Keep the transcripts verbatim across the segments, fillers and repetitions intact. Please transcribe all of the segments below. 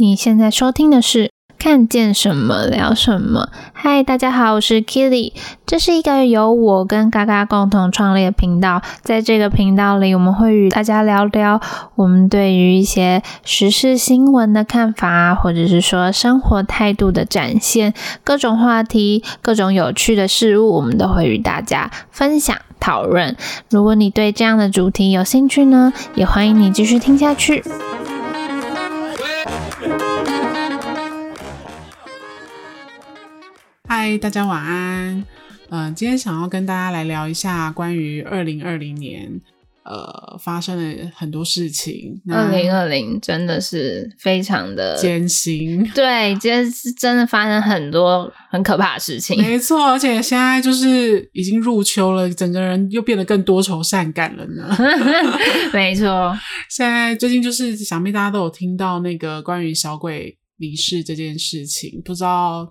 你现在收听的是看见什么聊什么。嗨，大家好，我是 Killy， 这是一个由我跟嘎嘎共同创立的频道。在这个频道里，我们会与大家聊聊我们对于一些时事新闻的看法，或者是说生活态度的展现，各种话题，各种有趣的事物，我们都会与大家分享讨论。如果你对这样的主题有兴趣呢，也欢迎你继续听下去。嗨，大家晚安。呃，今天想要跟大家来聊一下关于二零二零年呃发生了很多事情。二零二零真的是非常的艰辛，对，今天是真的发生很多很可怕的事情。没错，而且现在就是已经入秋了，整个人又变得更多愁善感了呢。没错，现在最近就是想必大家都有听到那个关于小鬼离世这件事情，不知道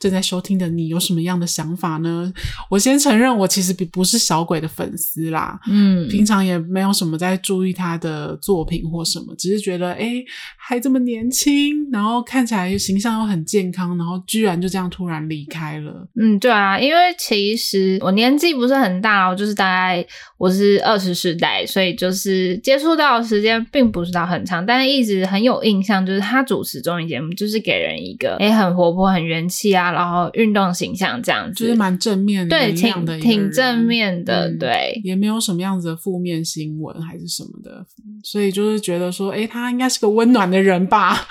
正在收听的你有什么样的想法呢？我先承认，我其实不是小鬼的粉丝啦，嗯，平常也没有什么在注意他的作品或什么，只是觉得，诶，还这么年轻，然后看起来形象又很健康，然后居然就这样突然离开了。嗯，对啊，因为其实我年纪不是很大，我就是大概我是二十世代，所以就是接触到的时间并不是到很长，但是一直很有印象，就是他主持综艺节目就是给人一个诶很活泼很元气啊，然后运动形象这样子，就是蛮正面的，对，挺挺正面的、嗯、对，也没有什么样子的负面新闻还是什么的，所以就是觉得说诶他应该是个温暖的人吧。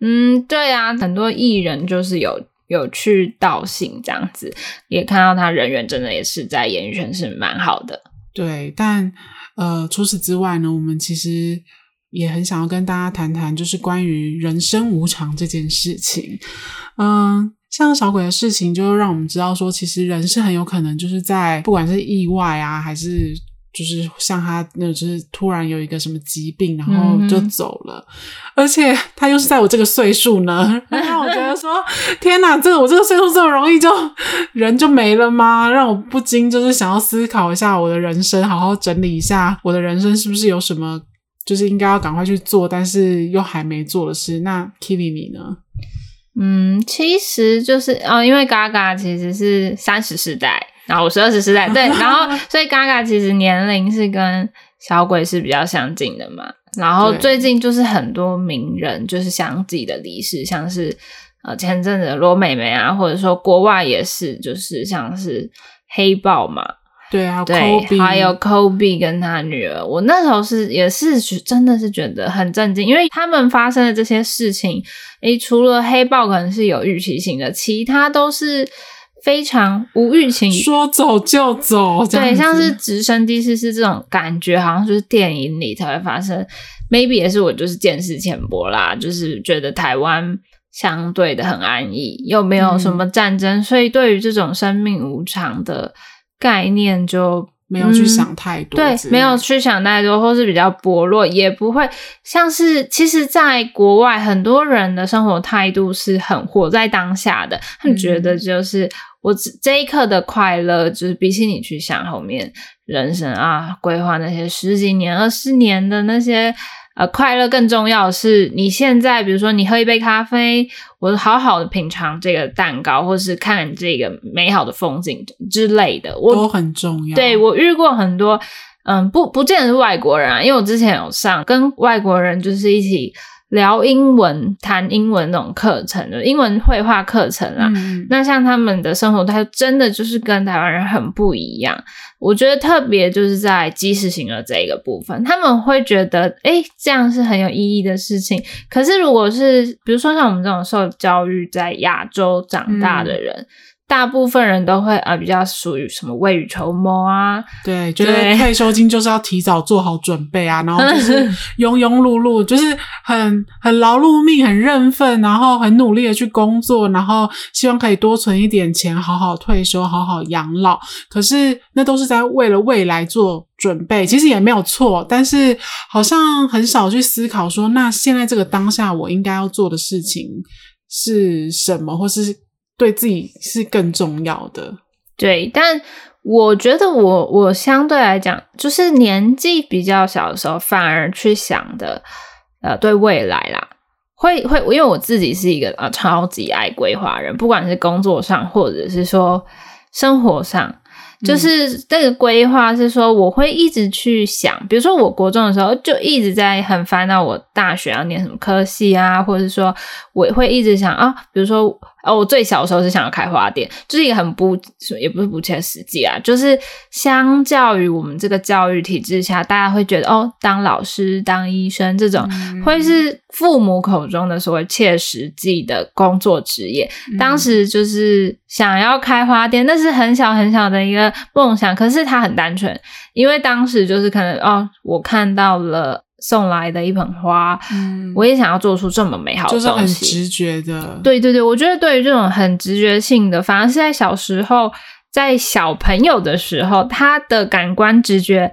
嗯，对啊，很多艺人就是有有去道姓这样子，也看到他人缘真的也是在演艺圈是蛮好的。对，但呃除此之外呢，我们其实也很想要跟大家谈谈就是关于人生无常这件事情。嗯，像小鬼的事情就让我们知道说，其实人是很有可能就是在不管是意外啊，还是就是像他就是突然有一个什么疾病然后就走了、嗯、而且他又是在我这个岁数呢，让我觉得说天哪，这个我这个岁数这么容易就人就没了吗？让我不禁就是想要思考一下我的人生，好好整理一下我的人生是不是有什么就是应该要赶快去做但是又还没做的事。那 Killy 你呢？嗯，其实就是哦，因为 Gaga 其实是三十世代，然后我是二十世代，对，然后所以 Gaga 其实年龄是跟小鬼是比较相近的嘛。然后最近就是很多名人就是相继的离世，像是呃前阵子的罗美美啊，或者说国外也是，就是像是黑豹嘛，对啊，对， Kobe 还有 Kobe 跟他女儿。我那时候是也是真的是觉得很震惊，因为他们发生的这些事情，诶，除了黑豹可能是有预期性的，其他都是非常无预期，说走就走，对，像是直升机失事这种感觉好像就是电影里才会发生。 maybe 也是我就是见识浅薄啦，就是觉得台湾相对的很安逸，又没有什么战争、嗯、所以对于这种生命无常的概念就没有去想太多、嗯、对，没有去想太多，或是比较薄弱，也不会像是其实在国外很多人的生活态度是很活在当下的，他们觉得就是、嗯、我这一刻的快乐就是比起你去想后面人生啊规划那些十几年二十年的那些呃，快乐更重要的是你现在，比如说你喝一杯咖啡，我好好的品尝这个蛋糕，或是看这个美好的风景之类的，我都很重要。对，我遇过很多嗯，不不见得是外国人啊，因为我之前有上跟外国人就是一起聊英文谈英文那种课程的英文绘画课程啦、啊嗯、那像他们的生活态度真的就是跟台湾人很不一样。我觉得特别就是在及时行乐这一个部分，他们会觉得诶这样是很有意义的事情，可是如果是比如说像我们这种受教育在亚洲长大的人、嗯，大部分人都会呃比较属于什么未雨绸缪啊，对，觉得退休金就是要提早做好准备啊，然后就是庸庸碌碌，就是很很劳碌命，很认份，然后很努力的去工作，然后希望可以多存一点钱，好好退休，好好养老。可是那都是在为了未来做准备，其实也没有错，但是好像很少去思考说，那现在这个当下我应该要做的事情是什么，或是对自己是更重要的。对，但我觉得我我相对来讲就是年纪比较小的时候反而去想的呃对未来啦，会会，因为我自己是一个啊超级爱规划人，不管是工作上或者是说生活上，就是这个规划是说我会一直去想，比如说我国中的时候就一直在很烦恼我大学要念什么科系啊，或者是说我会一直想啊，比如说哦，我最小的时候是想要开花店，就是一个很不也不是不切实际啊，就是相较于我们这个教育体制下，大家会觉得哦，当老师当医生这种、嗯、会是父母口中的所谓切实际的工作职业、嗯、当时就是想要开花店，那是很小很小的一个梦想，可是它很单纯，因为当时就是可能哦，我看到了送来的一盆花、嗯、我也想要做出这么美好的东西，就是很直觉的。对对对，我觉得对于这种很直觉性的，反而是在小时候，在小朋友的时候，他的感官直觉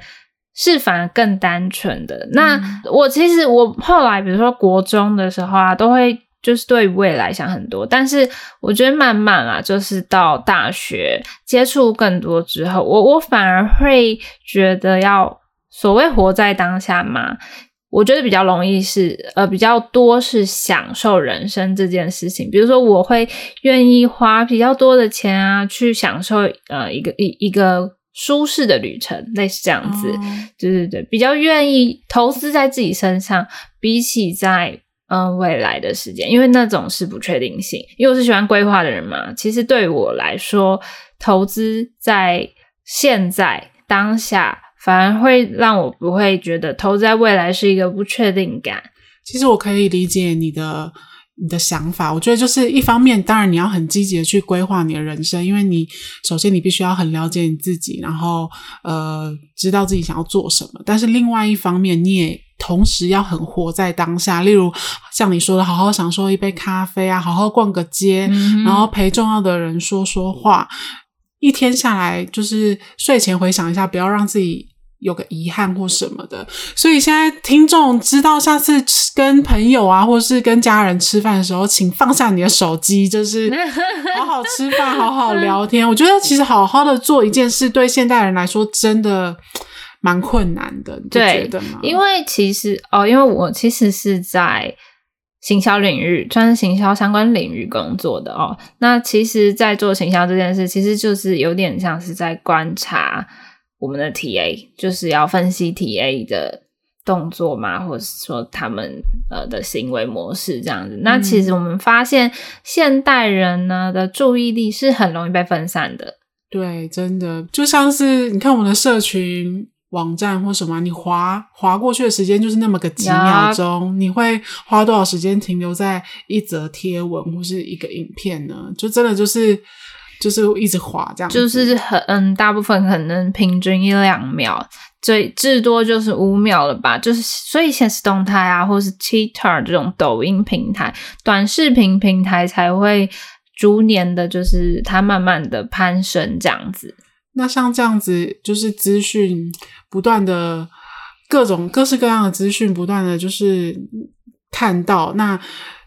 是反而更单纯的。那、嗯、我其实我后来比如说国中的时候啊，都会就是对未来想很多，但是我觉得慢慢啊，就是到大学接触更多之后，我我反而会觉得要所谓活在当下嘛，我觉得比较容易是呃比较多是享受人生这件事情。比如说我会愿意花比较多的钱啊，去享受呃一个一一个舒适的旅程，类似这样子。哦、对对对，比较愿意投资在自己身上，比起在嗯、呃、未来的时间，因为那种是不确定性。因为我是喜欢规划的人嘛，其实对我来说，投资在现在当下，反而会让我不会觉得投在未来是一个不确定感。其实我可以理解你的你的想法，我觉得就是一方面当然你要很积极的去规划你的人生，因为你首先你必须要很了解你自己，然后呃知道自己想要做什么，但是另外一方面你也同时要很活在当下，例如像你说的好好享受一杯咖啡啊，好好逛个街、嗯、然后陪重要的人说说话，一天下来就是睡前回想一下，不要让自己有个遗憾或什么的。所以现在听众知道下次跟朋友啊或是跟家人吃饭的时候，请放下你的手机，就是好好吃饭好好聊天。我觉得其实好好的做一件事对现代人来说真的蛮困难的，你觉得吗？对，因为其实哦，因为我其实是在行销领域，算是行销相关领域工作的哦。那其实在做行销这件事，其实就是有点像是在观察我们的 T A， 就是要分析 T A 的动作嘛，或者是说他们呃的行为模式这样子。那其实我们发现现代人呢的注意力是很容易被分散的。对，真的就像是你看我们的社群网站或什么，你滑滑过去的时间就是那么个几秒钟，你会花多少时间停留在一则贴文或是一个影片呢？就真的就是就是一直滑这样子，就是很嗯，大部分可能平均一两秒，最至多就是五秒了吧。就是所以限时动态啊，或是 Twitter 这种抖音平台、短视频平台才会逐年的，就是它慢慢的攀升这样子。那像这样子，就是资讯不断的各种各式各样的资讯不断的就是看到，那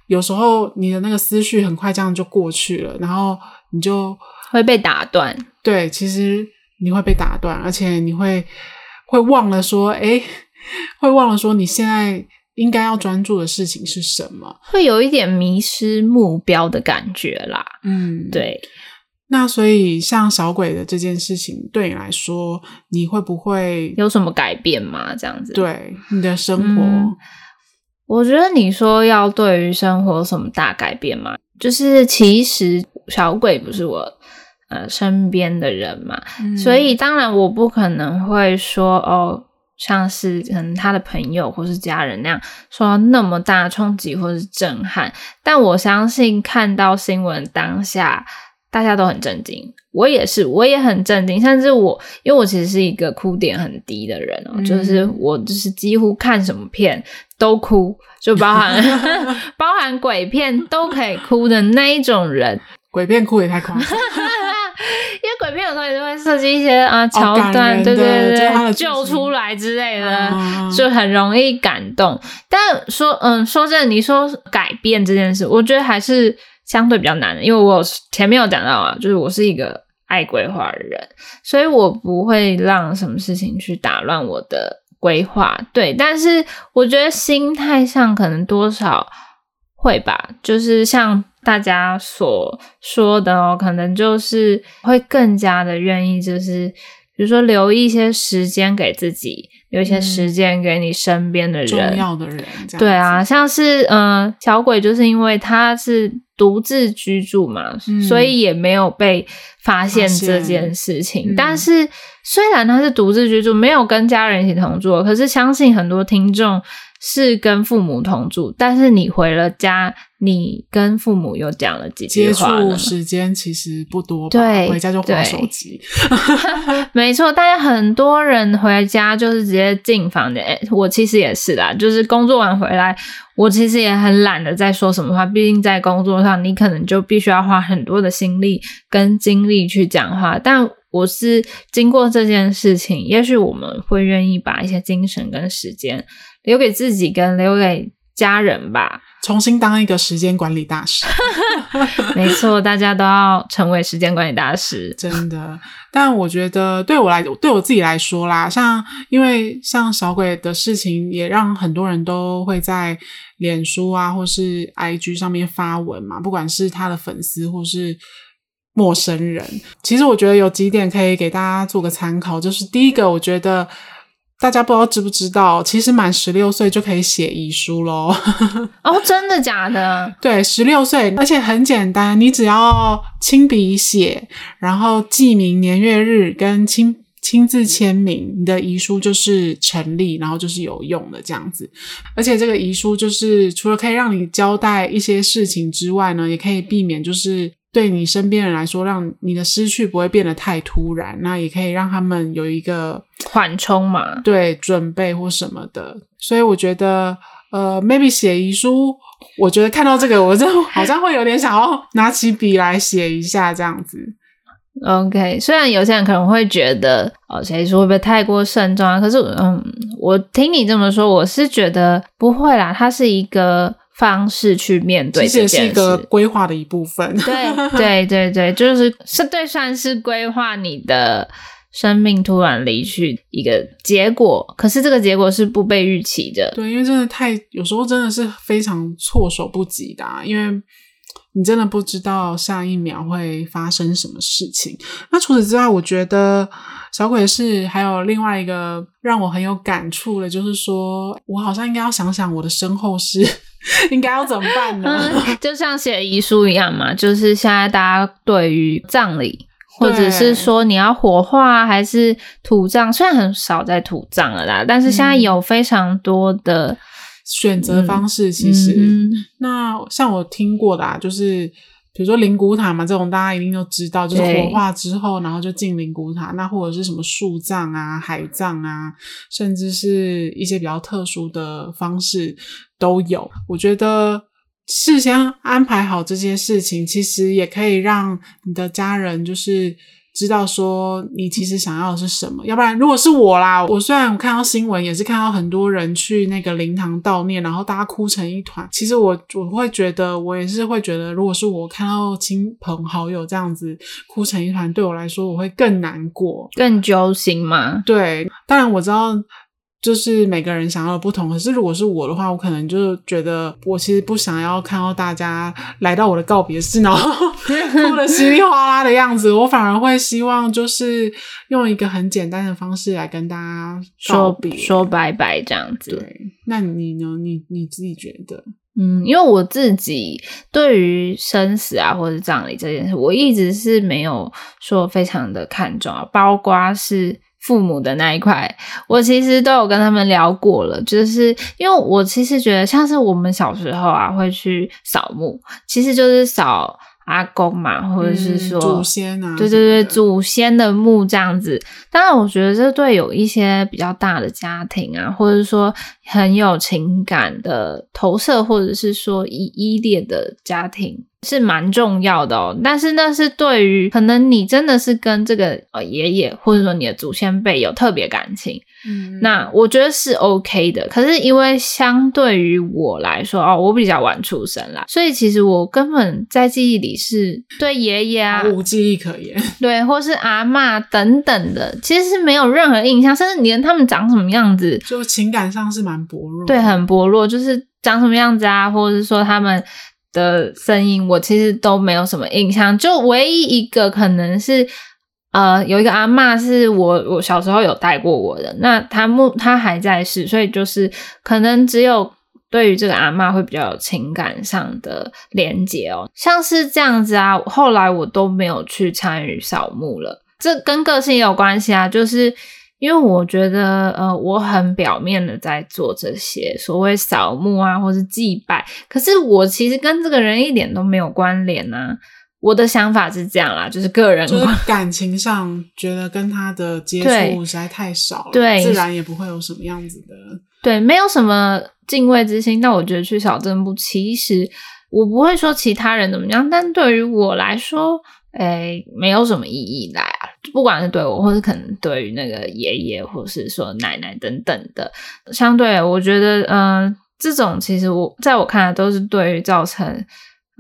有时候你的那个思绪很快这样就过去了，然后你就会被打断。对，其实你会被打断，而且你会会忘了说诶会忘了说你现在应该要专注的事情是什么，会有一点迷失目标的感觉啦。嗯，对。那所以像小鬼的这件事情对你来说，你会不会有什么改变吗？这样子对你的生活、嗯、我觉得你说要对于生活有什么大改变吗？就是其实小鬼不是我呃身边的人嘛、嗯、所以当然我不可能会说哦，像是可能他的朋友或是家人那样说那么大冲击或是震撼，但我相信看到新闻当下大家都很震惊，我也是我也很震惊，甚至我因为我其实是一个哭点很低的人哦、嗯、就是我就是几乎看什么片都哭，就包含包含鬼片都可以哭的那一种人。鬼片哭也太夸张，因为鬼片有时候也会设计一些啊、呃、桥段、哦、对对对，救出来之类的、啊、就很容易感动。但说嗯说真的，你说改变这件事，我觉得还是相对比较难的，因为我前面有讲到啊，就是我是一个爱规划的人，所以我不会让什么事情去打乱我的规划。对，但是我觉得心态上可能多少会吧，就是像大家所说的哦，可能就是会更加的愿意，就是比如说留一些时间给自己，留一些时间给你身边的人，重要的人这样。对啊，像是呃小鬼就是因为他是独自居住嘛、嗯、所以也没有被发现这件事情、嗯、但是虽然他是独自居住，没有跟家人一起同住，可是相信很多听众是跟父母同住，但是你回了家，你跟父母又讲了几句话呢？接触时间其实不多吧，对，回家就滑手机没错，但是很多人回家就是直接进房间、欸、我其实也是啦，就是工作完回来我其实也很懒得再说什么话，毕竟在工作上你可能就必须要花很多的心力跟精力去讲话，但我是经过这件事情，也许我们会愿意把一些精神跟时间留给自己跟留给家人吧，重新当一个时间管理大师没错，大家都要成为时间管理大师真的。但我觉得对我来对我自己来说啦，像因为像小鬼的事情也让很多人都会在脸书啊或是 I G 上面发文嘛，不管是他的粉丝或是陌生人。其实我觉得有几点可以给大家做个参考，就是第一个，我觉得大家不知道知不知道，其实满十六岁就可以写遗书咯哦，真的假的？对，十六岁，而且很简单，你只要亲笔写，然后记名年月日跟亲亲自签名，你的遗书就是成立，然后就是有用的这样子。而且这个遗书就是除了可以让你交代一些事情之外呢，也可以避免就是对你身边人来说，让你的失去不会变得太突然，那也可以让他们有一个缓冲嘛，对，准备或什么的。所以我觉得呃 maybe 写遗书，我觉得看到这个我真的好像会有点想要拿起笔来写一下这样子。OK， 虽然有些人可能会觉得哦，写遗书会不会太过慎重啊，可是嗯，我听你这么说，我是觉得不会啦，它是一个方式去面对这件事，其实也是一个规划的一部分对对对对，就是是对，算是规划你的生命突然离去一个结果，可是这个结果是不被预期的。对，因为真的太有时候真的是非常措手不及的、啊、因为你真的不知道下一秒会发生什么事情。那除此之外，我觉得小鬼是还有另外一个让我很有感触的，就是说我好像应该要想想我的身后事应该要怎么办呢、嗯、就像写遗书一样嘛，就是现在大家对于葬礼或者是说你要火化还是土葬，虽然很少在土葬了啦，但是现在有非常多的、嗯、选择方式其实、嗯嗯、那像我听过的啊，就是比如说灵骨塔嘛，这种大家一定都知道，就是火化之后然后就进灵骨塔，那或者是什么树葬啊海葬啊，甚至是一些比较特殊的方式都有。我觉得事先安排好这些事情，其实也可以让你的家人就是知道说你其实想要的是什么。要不然如果是我啦，我虽然我看到新闻也是看到很多人去那个灵堂悼念，然后大家哭成一团，其实我我会觉得我也是会觉得，如果是我看到亲朋好友这样子哭成一团，对我来说我会更难过更揪心嘛。对，当然我知道就是每个人想要的不同，可是如果是我的话，我可能就觉得我其实不想要看到大家来到我的告别式然后哭得稀里哗啦的样子我反而会希望就是用一个很简单的方式来跟大家告别， 说, 说拜拜这样子。对，那你呢？你你自己觉得？嗯，因为我自己对于生死啊或者葬礼这件事，我一直是没有说非常的看重啊，包括是父母的那一块，我其实都有跟他们聊过了，就是因为我其实觉得像是我们小时候啊会去扫墓，其实就是扫阿公嘛，或者是说、嗯、祖先啊，对对对，祖先的墓这样子。当然我觉得这对有一些比较大的家庭啊，或者说很有情感的投射，或者是说依恋的家庭是蛮重要的哦，但是那是对于可能你真的是跟这个呃爷爷或者说你的祖先辈有特别感情，嗯，那我觉得是 OK 的。可是因为相对于我来说哦，我比较晚出生啦，所以其实我根本在记忆里是对爷爷啊无记忆可言，对，或是阿嬷等等的，其实是没有任何印象，甚至连他们长什么样子，就情感上是蛮薄弱，对，很薄弱，就是。长什么样子啊，或者是说他们的声音我其实都没有什么印象，就唯一一个可能是呃，有一个阿嬷是我我小时候有带过我的，那她她还在世，所以就是可能只有对于这个阿嬷会比较有情感上的连结哦，像是这样子啊，后来我都没有去参与扫墓了，这跟个性也有关系啊，就是因为我觉得呃，我很表面的在做这些所谓扫墓啊或是祭拜，可是我其实跟这个人一点都没有关联啊，我的想法是这样啦，就是个人就是感情上觉得跟他的接触实在太少了，对，自然也不会有什么样子的，对，没有什么敬畏之心。但我觉得去扫正步，其实我不会说其他人怎么样，但对于我来说诶，没有什么意义啦，不管是对我或是可能对于那个爷爷或是说奶奶等等的，相对我觉得呃，这种其实我在我看来都是对于造成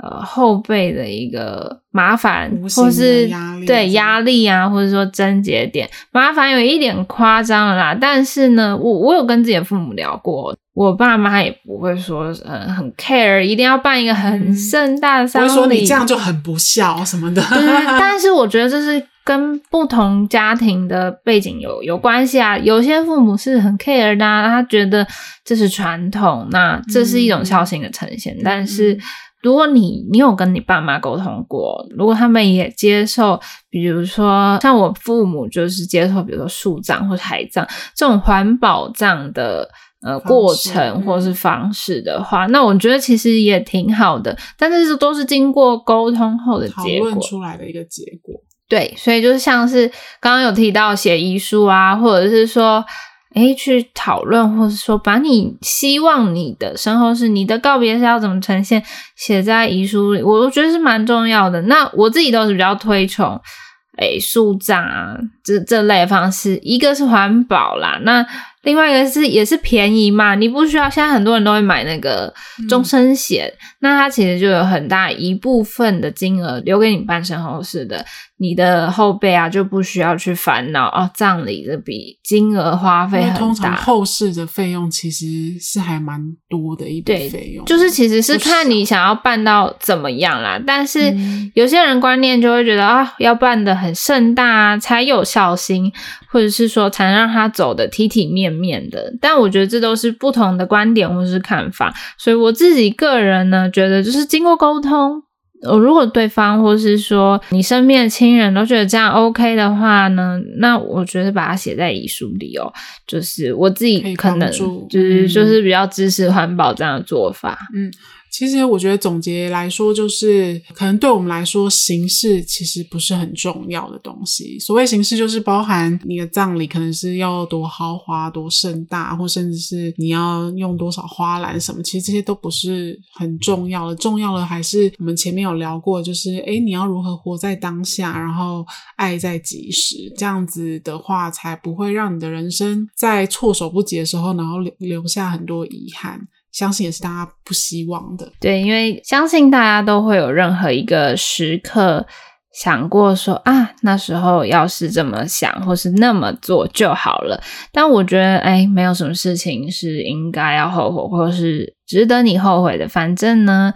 呃，后辈的一个麻烦，或是对压力啊，或者说症结点，麻烦有一点夸张了啦。但是呢，我我有跟自己的父母聊过，我爸妈也不会说呃很 care， 一定要办一个很盛大的丧礼，嗯、不会说你这样就很不孝什么的。但是我觉得这是跟不同家庭的背景有有关系啊。有些父母是很 care 的、啊，他觉得这是传统，那这是一种孝心的呈现，嗯、但是。嗯如果你你有跟你爸妈沟通过，如果他们也接受，比如说像我父母就是接受比如说树葬或海葬这种环保葬的呃过程或是方式的话，那我觉得其实也挺好的，但是这都是经过沟通后的结果讨论出来的一个结果，对，所以就是像是刚刚有提到写遗书啊，或者是说诶去讨论，或是说把你希望你的身后事，你的告别是要怎么呈现，写在遗书里，我觉得是蛮重要的。那我自己都是比较推崇诶树葬啊这这类的方式，一个是环保啦，那另外一个是也是便宜嘛，你不需要，现在很多人都会买那个终身险、嗯、那它其实就有很大一部分的金额留给你办身后事的，你的后辈啊就不需要去烦恼哦，葬礼这笔金额花费很大。通常后事的费用其实是还蛮多的一笔费用，就是其实是看你想要办到怎么样啦。但是有些人观念就会觉得啊、哦，要办得很盛大啊，才有孝心，或者是说才让他走的体体面面的。但我觉得这都是不同的观点或是看法，所以我自己个人呢，觉得就是经过沟通。如果对方或是说你身边的亲人都觉得这样 OK 的话呢，那我觉得把它写在遗书里哦，就是我自己可能就是、嗯、就是比较支持环保这样的做法。嗯，其实我觉得总结来说就是可能对我们来说形式其实不是很重要的东西，所谓形式就是包含你的葬礼可能是要多豪华多盛大，或甚至是你要用多少花篮什么，其实这些都不是很重要的，重要的还是我们前面有聊过，就是诶你要如何活在当下，然后爱在即时，这样子的话才不会让你的人生在措手不及的时候然后留下很多遗憾，相信也是大家不希望的。对，因为相信大家都会有任何一个时刻想过说啊，那时候要是这么想或是那么做就好了，但我觉得哎，没有什么事情是应该要后悔或是值得你后悔的，反正呢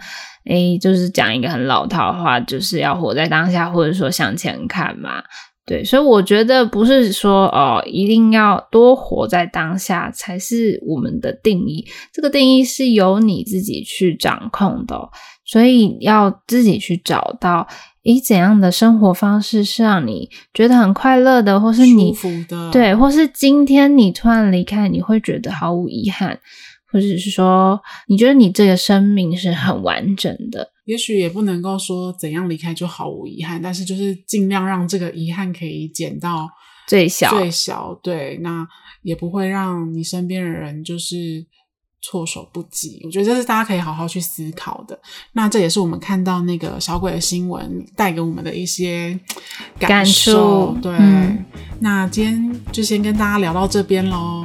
哎，就是讲一个很老套的话，就是要活在当下，或者说向前看嘛。对，所以我觉得不是说哦，一定要多活在当下才是我们的定义，这个定义是由你自己去掌控的哦，所以要自己去找到以怎样的生活方式是让你觉得很快乐的，或是你舒服的，对，或是今天你突然离开你会觉得毫无遗憾，或者是说你觉得你这个生命是很完整的。也许也不能够说怎样离开就毫无遗憾，但是就是尽量让这个遗憾可以减到最小最小，对，那也不会让你身边的人就是措手不及，我觉得这是大家可以好好去思考的。那这也是我们看到那个小鬼的新闻带给我们的一些感受，感触，对、嗯、那今天就先跟大家聊到这边咯。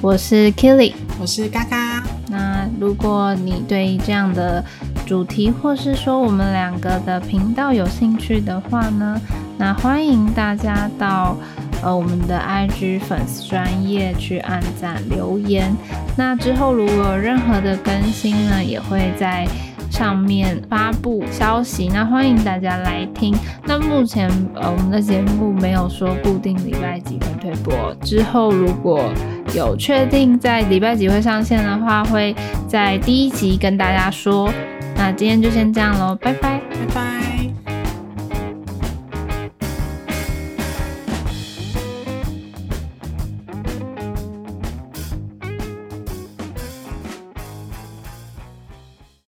我是 Killy， 我是嘎嘎。那如果你对这样的主题或是说我们两个的频道有兴趣的话呢，那欢迎大家到呃我们的 I G 粉丝专页去按赞留言。那之后如果有任何的更新呢，也会在上面发布消息，那欢迎大家来听。那目前呃我们的节目没有说固定礼拜几会推播，之后如果有确定在礼拜几会上线的话，会在第一集跟大家说。那今天就先这样咯，拜拜，拜拜。